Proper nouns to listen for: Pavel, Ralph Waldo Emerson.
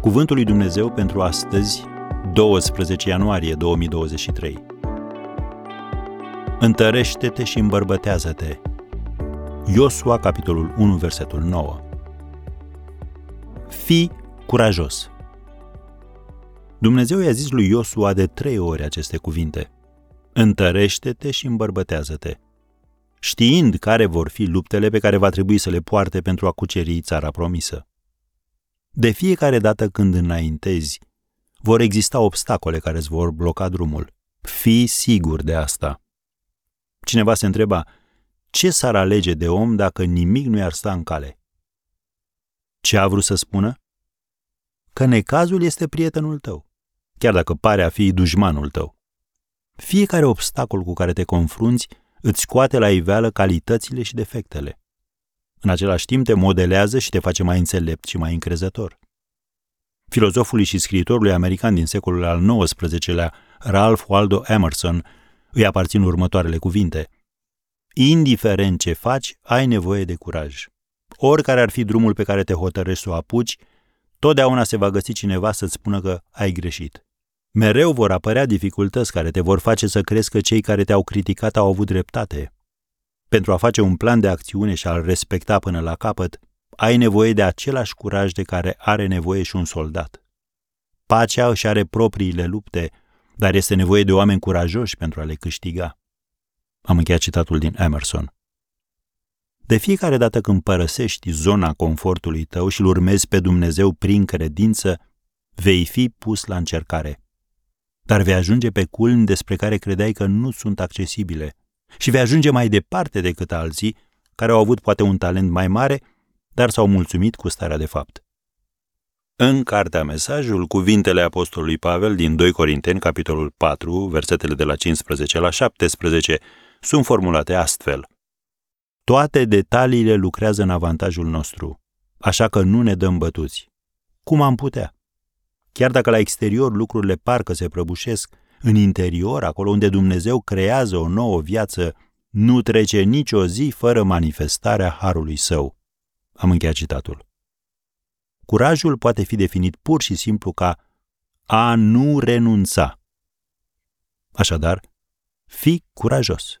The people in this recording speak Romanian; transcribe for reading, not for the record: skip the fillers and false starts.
Cuvântul lui Dumnezeu pentru astăzi, 12 ianuarie 2023. Întărește-te și îmbărbătează-te. Iosua, capitolul 1, versetul 9. Fii curajos. Dumnezeu i-a zis lui Iosua de 3 ori aceste cuvinte. Întărește-te și îmbărbătează-te, știind care vor fi luptele pe care va trebui să le poarte pentru a cuceri țara promisă. De fiecare dată când înaintezi, vor exista obstacole care îți vor bloca drumul. Fii sigur de asta. Cineva se întreba, ce s-ar alege de om dacă nimic nu i-ar sta în cale? Ce a vrut să spună? Că necazul este prietenul tău, chiar dacă pare a fi dușmanul tău. Fiecare obstacol cu care te confrunți îți scoate la iveală calitățile și defectele. În același timp te modelează și te face mai înțelept și mai încrezător. Filozofului și scriitorului american din secolul al XIX-lea, Ralph Waldo Emerson, îi aparțin următoarele cuvinte. Indiferent ce faci, ai nevoie de curaj. Oricare ar fi drumul pe care te hotărăști să o apuci, totdeauna se va găsi cineva să-ți spună că ai greșit. Mereu vor apărea dificultăți care te vor face să crezi că cei care te-au criticat au avut dreptate. Pentru a face un plan de acțiune și a-l respecta până la capăt, ai nevoie de același curaj de care are nevoie și un soldat. Pacea își are propriile lupte, dar este nevoie de oameni curajoși pentru a le câștiga. Am încheiat citatul din Emerson. De fiecare dată când părăsești zona confortului tău și îl urmezi pe Dumnezeu prin credință, vei fi pus la încercare. Dar vei ajunge pe culmi despre care credeai că nu sunt accesibile și vei ajunge mai departe decât alții care au avut poate un talent mai mare, dar s-au mulțumit cu starea de fapt. În cartea Mesajul, cuvintele apostolului Pavel din 2 Corinteni, capitolul 4, versetele de la 15 la 17, sunt formulate astfel. Toate detaliile lucrează în avantajul nostru, așa că nu ne dăm bătuți. Cum am putea? Chiar dacă la exterior lucrurile parcă se prăbușesc, în interior, acolo unde Dumnezeu creează o nouă viață, nu trece nicio zi fără manifestarea harului său. Am încheiat citatul. Curajul poate fi definit pur și simplu ca a nu renunța. Așadar, fii curajos.